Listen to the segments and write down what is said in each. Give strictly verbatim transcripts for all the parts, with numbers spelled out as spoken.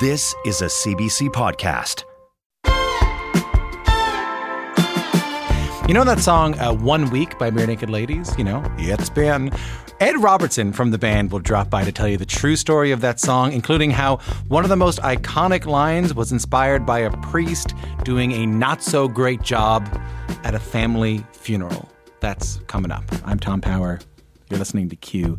This is a C B C podcast. You know that song, uh, One Week by Barenaked Ladies? You know, it's been... Ed Robertson from the band will drop by to tell you the true story of that song, including how one of the most iconic lines was inspired by a priest doing a not-so-great job at a family funeral. That's coming up. I'm Tom Power. You're listening to Q.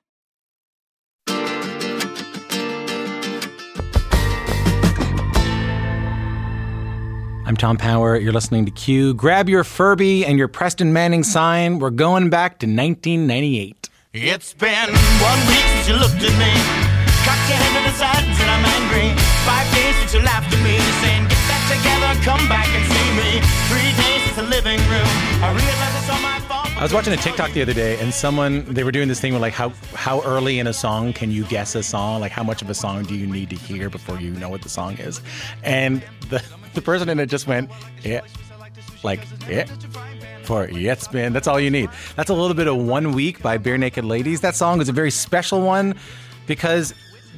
I'm Tom Power. You're listening to Q. Grab your Furby and your Preston Manning sign. We're going back to nineteen ninety-eight. It's been one week since you looked at me. Cocked your head to the side and said I'm angry. Five days since you laughed at me, saying get that together, come back and see me. Three days since the living room. I realized it's all my fault. I was watching a TikTok the other day, and someone, they were doing this thing with like, how how early in a song can you guess a song? Like, how much of a song do you need to hear before you know what the song is? And the... The person in it just went, yeah, like, yeah, for Yes Man. That's all you need. That's a little bit of One Week by Barenaked Ladies. That song is a very special one because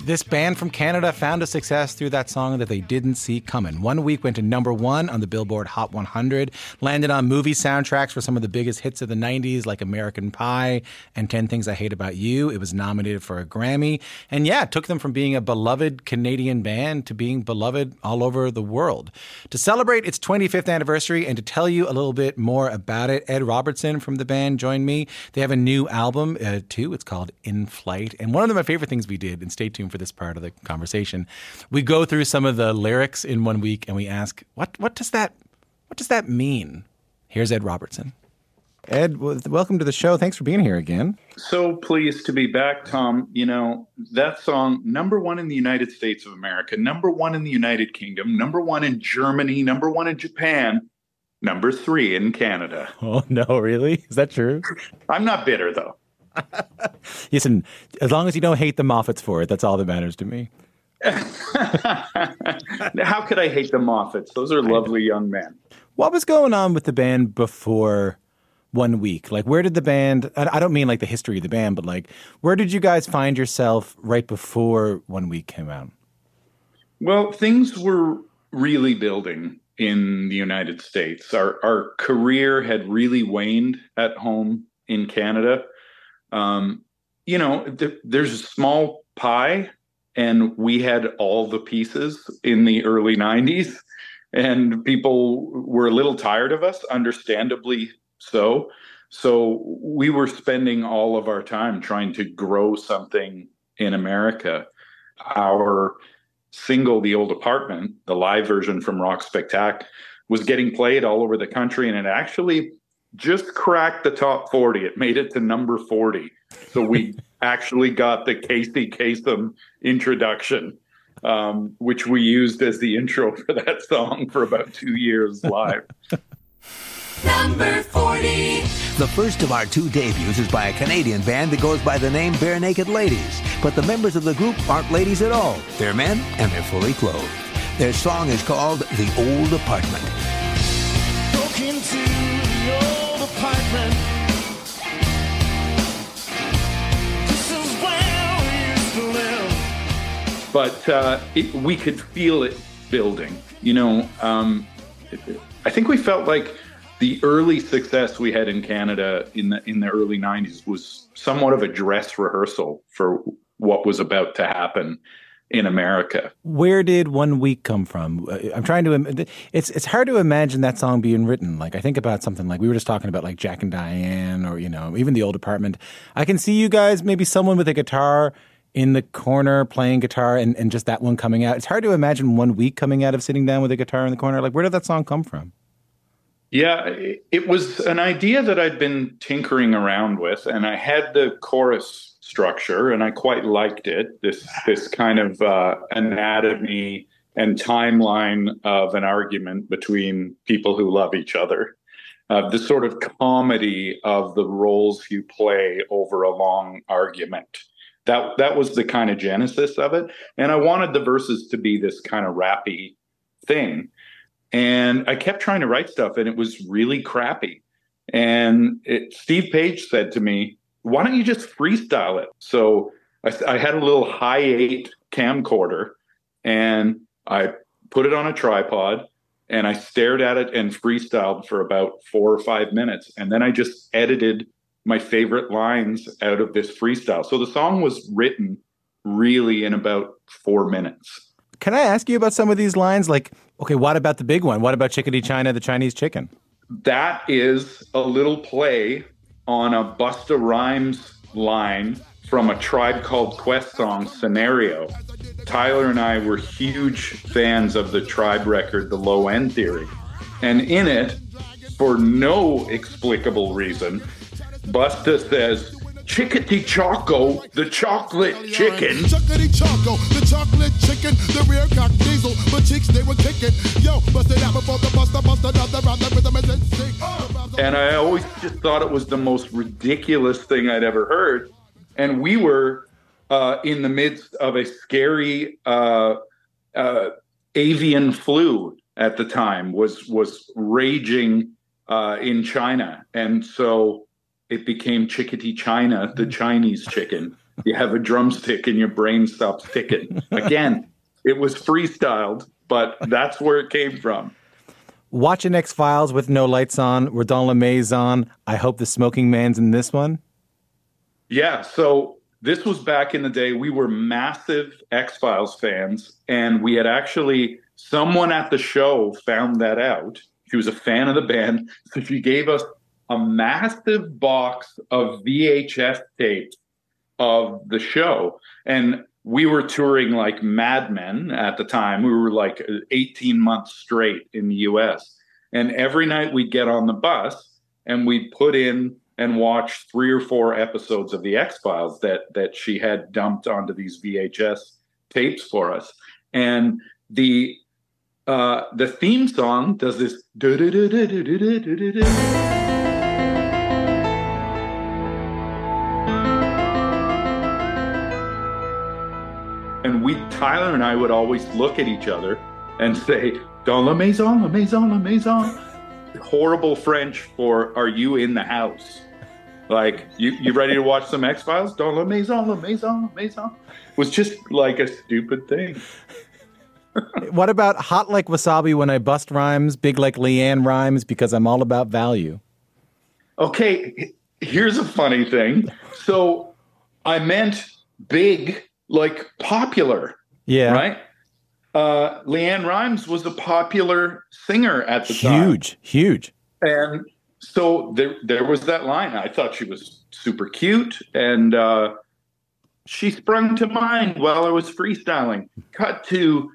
this band from Canada found a success through that song that they didn't see coming. One Week went to number one on the Billboard Hot one hundred, landed on movie soundtracks for some of the biggest hits of the nineties like American Pie and ten things I Hate About You. It was nominated for a Grammy. And yeah, it took them from being a beloved Canadian band to being beloved all over the world. To celebrate its twenty-fifth anniversary and to tell you a little bit more about it, Ed Robertson from the band joined me. They have a new album, uh, too. It's called In Flight. And one of my favorite things we did, and stay tuned for this part of the conversation, we go through some of the lyrics in One Week and we ask, what what does that what does that mean? Here's Ed Robertson. Ed, welcome to the show. Thanks for being here again. So pleased to be back, Tom. You know, that song, number one in the United States of America, number one in the United Kingdom, number one in Germany, number one in Japan, number three in Canada. Oh, no, really? Is that true? I'm not bitter, though. Listen, as long as you don't hate the Moffats for it, that's all that matters to me. How could I hate the Moffats? Those are lovely young men. What was going on with the band before One Week? Like, where did the band, I don't mean like the history of the band, but like, where did you guys find yourself right before One Week came out? Well, things were really building in the United States. Our, our career had really waned at home in Canada. Um, you know, th- there's a small pie and we had all the pieces in the early nineties and people were a little tired of us, understandably so. So we were spending all of our time trying to grow something in America. Our single, The Old Apartment, the live version from Rock Spectacle, was getting played all over the country, and it actually just cracked the top forty. It made it to number forty. So we actually got the Casey Kasem introduction, um, which we used as the intro for that song for about two years live. Number forty. The first of our two debuts is by a Canadian band that goes by the name Barenaked Ladies. But the members of the group aren't ladies at all. They're men and they're fully clothed. Their song is called The Old Apartment. Broke into the old apartment. This is where we used to live. But uh, it, we could feel it building. You know, um, it, I think we felt like the early success we had in Canada in the in the early nineties was somewhat of a dress rehearsal for what was about to happen in America. Where did One Week come from? I'm trying to, it's it's hard to imagine that song being written. Like, I think about something like, we were just talking about like Jack and Diane, or, you know, even The Old Apartment. I can see you guys, maybe someone with a guitar in the corner playing guitar, and, and just that one coming out. It's hard to imagine One Week coming out of sitting down with a guitar in the corner. Like, where did that song come from? Yeah, it was an idea that I'd been tinkering around with, and I had the chorus structure, and I quite liked it. This this kind of uh, anatomy and timeline of an argument between people who love each other, uh, the sort of comedy of the roles you play over a long argument. That that was the kind of genesis of it, and I wanted the verses to be this kind of rappy thing. And I kept trying to write stuff, and it was really crappy. And it, Steve Page said to me, why don't you just freestyle it? So I, I had a little Hi eight camcorder, and I put it on a tripod, and I stared at it and freestyled for about four or five minutes. And then I just edited my favorite lines out of this freestyle. So the song was written really in about four minutes. Can I ask you about some of these lines? Like, okay, what about the big one? What about Chickadee China, the Chinese chicken? That is a little play on a Busta Rhymes line from A Tribe Called Quest song, Scenario. Tyler and I were huge fans of the Tribe record, The Low End Theory. And in it, for no explicable reason, Busta says, Chickadee Choco, the chocolate chicken. Chickadee Choco, the chocolate chicken, the rear cock diesel, but cheeks they were kicking. Yo, bust it out before the bust, bust another round the rhythm and sync. And I always just thought it was the most ridiculous thing I'd ever heard. And we were uh, in the midst of a scary uh, uh, avian flu at the time, was was raging uh, in China, and so it became Chickadee China, the Chinese chicken. You have a drumstick and your brain stops ticking. Again, it was freestyled, but that's where it came from. Watching X-Files with no lights on, where Don LeMay's on. I hope the smoking man's in this one. Yeah, so this was back in the day. We were massive X-Files fans, and we had actually, someone at the show found that out. She was a fan of the band, so she gave us a massive box of V H S tapes of the show. And we were touring like madmen at the time. We were like eighteen months straight in the U S. And every night we'd get on the bus and we'd put in and watch three or four episodes of The X-Files that, that she had dumped onto these V H S tapes for us. And the uh, the theme song does this... We, Tyler and I would always look at each other and say, Dans la maison, la maison, la maison. Horrible French for, are you in the house? Like, you, you ready to watch some X-Files? Dans la maison, la maison, la maison. It was just like a stupid thing. What about hot like wasabi when I bust rhymes, big like LeAnn Rimes, because I'm all about value? Okay, here's a funny thing. So I meant big like popular, yeah, right? Uh, LeAnn Rimes was a popular singer at the huge, time. Huge, huge. And so there, there was that line. I thought she was super cute, and uh, she sprung to mind while I was freestyling. Cut to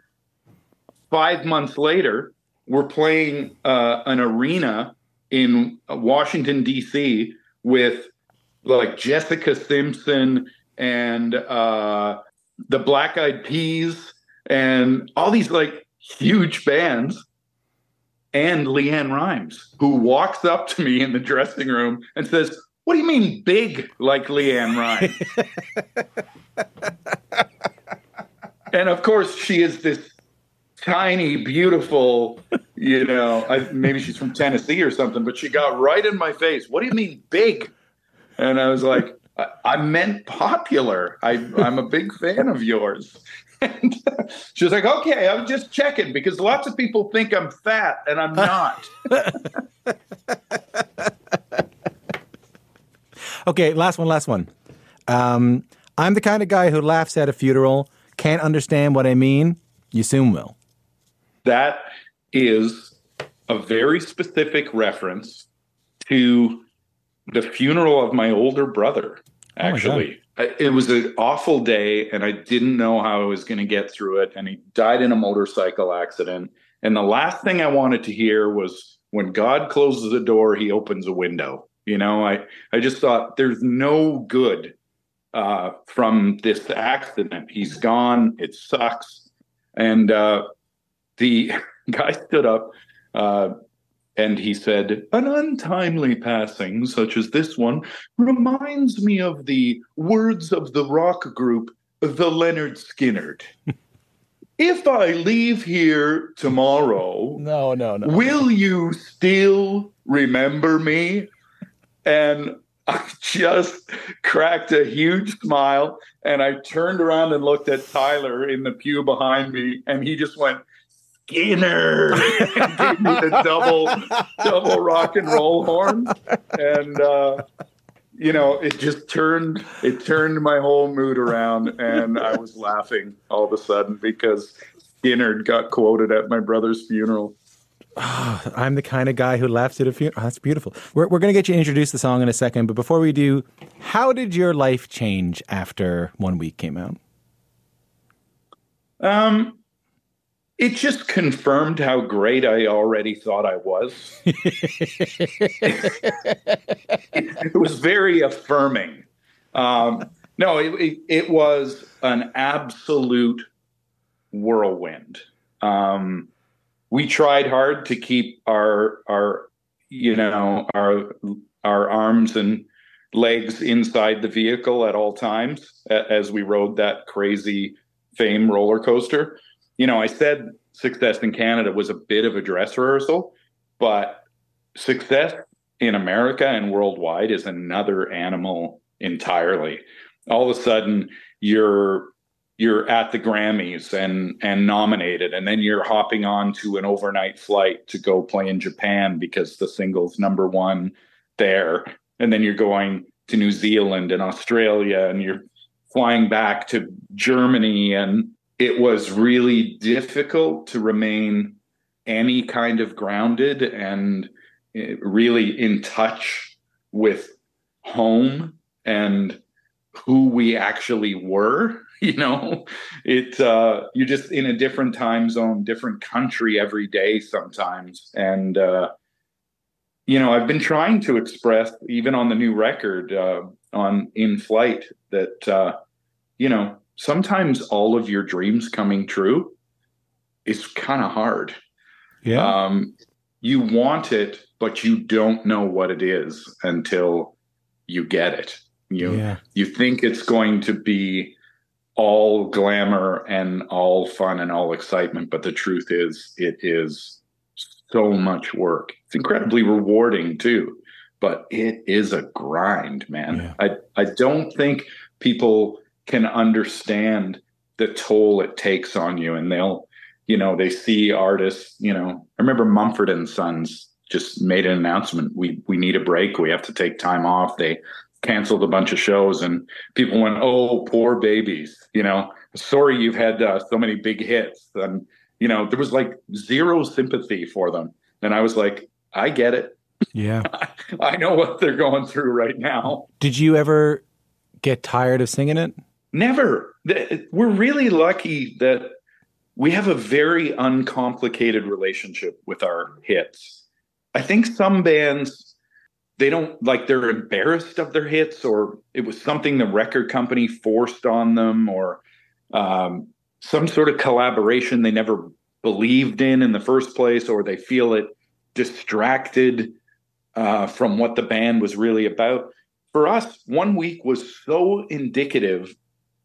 five months later, we're playing uh, an arena in Washington, D C with like Jessica Simpson and uh, the Black Eyed Peas, and all these like huge bands, and LeAnn Rimes, who walks up to me in the dressing room and says, what do you mean big like LeAnn Rimes? And of course, she is this tiny, beautiful, you know, I, maybe she's from Tennessee or something, but she got right in my face. What do you mean big? And I was like, I, I meant popular. I, I'm a big fan of yours. And she was like, okay, I was just checking because lots of people think I'm fat and I'm not. Okay, last one, last one. Um, I'm the kind of guy who laughs at a funeral, can't understand what I mean. You soon will. That is a very specific reference to the funeral of my older brother, actually. Oh my God. It was an awful day, and I didn't know how I was going to get through it, and he died in a motorcycle accident. And the last thing I wanted to hear was, when God closes a door, he opens a window. You know, I, I just thought, there's no good uh, from this accident. He's gone. It sucks. And uh, the guy stood up uh, and he said, an untimely passing such as this one reminds me of the words of the rock group, the Leonard Skinnerd. If I leave here tomorrow, no, no, no. will you still remember me? And I just cracked a huge smile, and I turned around and looked at Tyler in the pew behind me, and he just went, Skinner, and gave me the double, double rock and roll horn. And, uh, you know, it just turned, it turned my whole mood around, and I was laughing all of a sudden because Skinner got quoted at my brother's funeral. Oh, I'm the kind of guy who laughs at a funeral. Oh, that's beautiful. We're, we're going to get you to introduce the song in a second. But before we do, how did your life change after One Week came out? Um, it just confirmed how great I already thought I was. It was very affirming. Um, no, it, it, it was an absolute whirlwind. Um We tried hard to keep our, our, you know, our, our arms and legs inside the vehicle at all times as we rode that crazy Fame roller coaster. You know, I said success in Canada was a bit of a dress rehearsal, but success in America and worldwide is another animal entirely. All of a sudden, you're You're at the Grammys and and nominated, and then you're hopping on to an overnight flight to go play in Japan because the single's number one there. And then you're going to New Zealand and Australia, and you're flying back to Germany. And it was really difficult to remain any kind of grounded and really in touch with home and who we actually were. You know, it, uh, you're just in a different time zone, different country every day sometimes. And, uh, you know, I've been trying to express, even on the new record, uh, on In Flight, that, uh, you know, sometimes all of your dreams coming true is kind of hard. Yeah. Um, you want it, but you don't know what it is until you get it. You, yeah. you think it's going to be all glamour and all fun and all excitement, but the truth is it is so much work. It's incredibly rewarding too, but it is a grind, man. Yeah. I, I don't think people can understand the toll it takes on you, and they'll, you know, they see artists, you know, I remember Mumford and Sons just made an announcement. We, we need a break. We have to take time off. They canceled a bunch of shows, and people went, oh, poor babies, you know, sorry you've had uh, so many big hits. And, you know, there was like zero sympathy for them. And I was like, I get it. Yeah. I know what they're going through right now. Did you ever get tired of singing it? Never. We're really lucky that we have a very uncomplicated relationship with our hits. I think some bands, they don't, like, they're embarrassed of their hits, or it was something the record company forced on them, or um, some sort of collaboration they never believed in in the first place, or they feel it distracted uh, from what the band was really about. For us, One Week was so indicative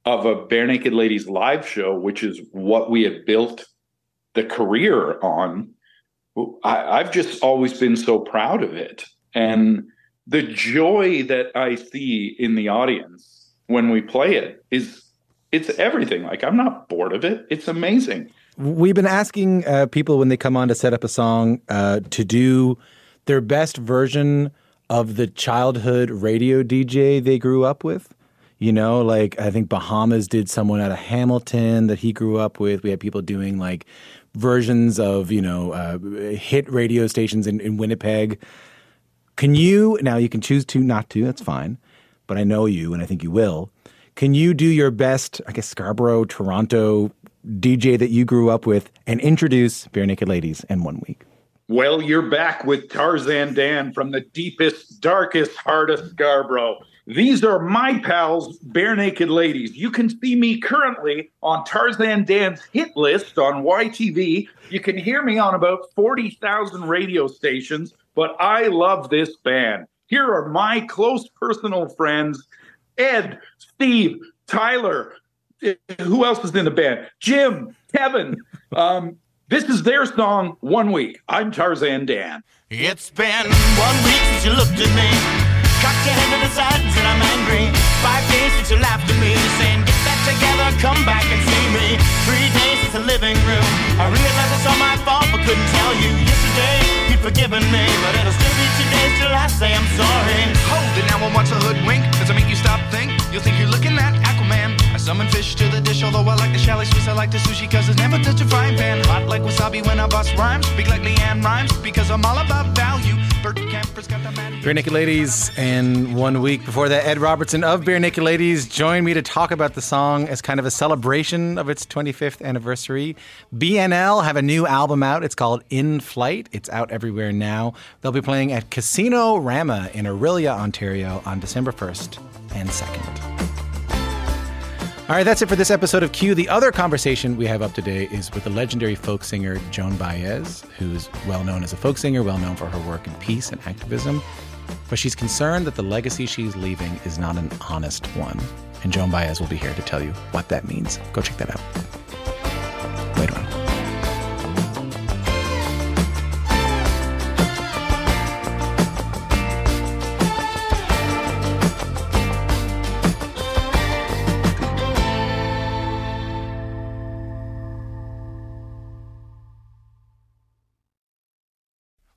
of a Barenaked Ladies live show, which is what we had built the career on. I, I've just always been so proud of it. And the joy that I see in the audience when we play it is, it's everything. Like, I'm not bored of it. It's amazing. We've been asking uh, people when they come on to set up a song uh, to do their best version of the childhood radio D J they grew up with. You know, like, I think Bahamas did someone out of Hamilton that he grew up with. We had people doing, like, versions of, you know, uh, hit radio stations in, in Winnipeg. Can you, now you can choose to not to, that's fine, but I know you and I think you will. Can you do your best, I guess, Scarborough, Toronto D J that you grew up with and introduce Barenaked Ladies in one week? Well, you're back with Tarzan Dan from the deepest, darkest heart of Scarborough. These are my pals, Barenaked Ladies. You can see me currently on Tarzan Dan's hit list on Y T V. You can hear me on about forty thousand radio stations, but I love this band. Here are my close personal friends, Ed, Steve, Tyler, who else is in the band? Jim, Kevin. Um, this is their song, One Week. I'm Tarzan Dan. It's been one week since you looked at me. Cocked your head to the side until I'm angry. Five days since you laughed at me, saying, get that together, come back and see me. Three days since the living room. I realized it's all my fault, but couldn't tell you. Yesterday, you'd forgiven me, but it'll still be two days till I say I'm sorry. Hold it now, I watch a hoodwink. Does it make you stop think? You'll think you're looking at Aquaman. I summon fish to the dish, although I like the chalet Swiss. I like the sushi, cause it's never touched a frying pan. Hot like wasabi when I bust rhymes. Speak like LeAnn Rimes, because I'm all about value. Bert Camper's got the man. Barenaked Ladies and One Week. Before that, Ed Robertson of Barenaked Ladies joined me to talk about the song as kind of a celebration of its twenty-fifth anniversary. B N L have a new album out. It's called In Flight. It's out everywhere now. They'll be playing at Casino Rama in Orillia, Ontario on December first and second. All right, that's it for this episode of Q. The other conversation we have up today is with the legendary folk singer Joan Baez, who's well known as a folk singer, well known for her work in peace and activism. But she's concerned that the legacy she's leaving is not an honest one. And Joan Baez will be here to tell you what that means. Go check that out later on.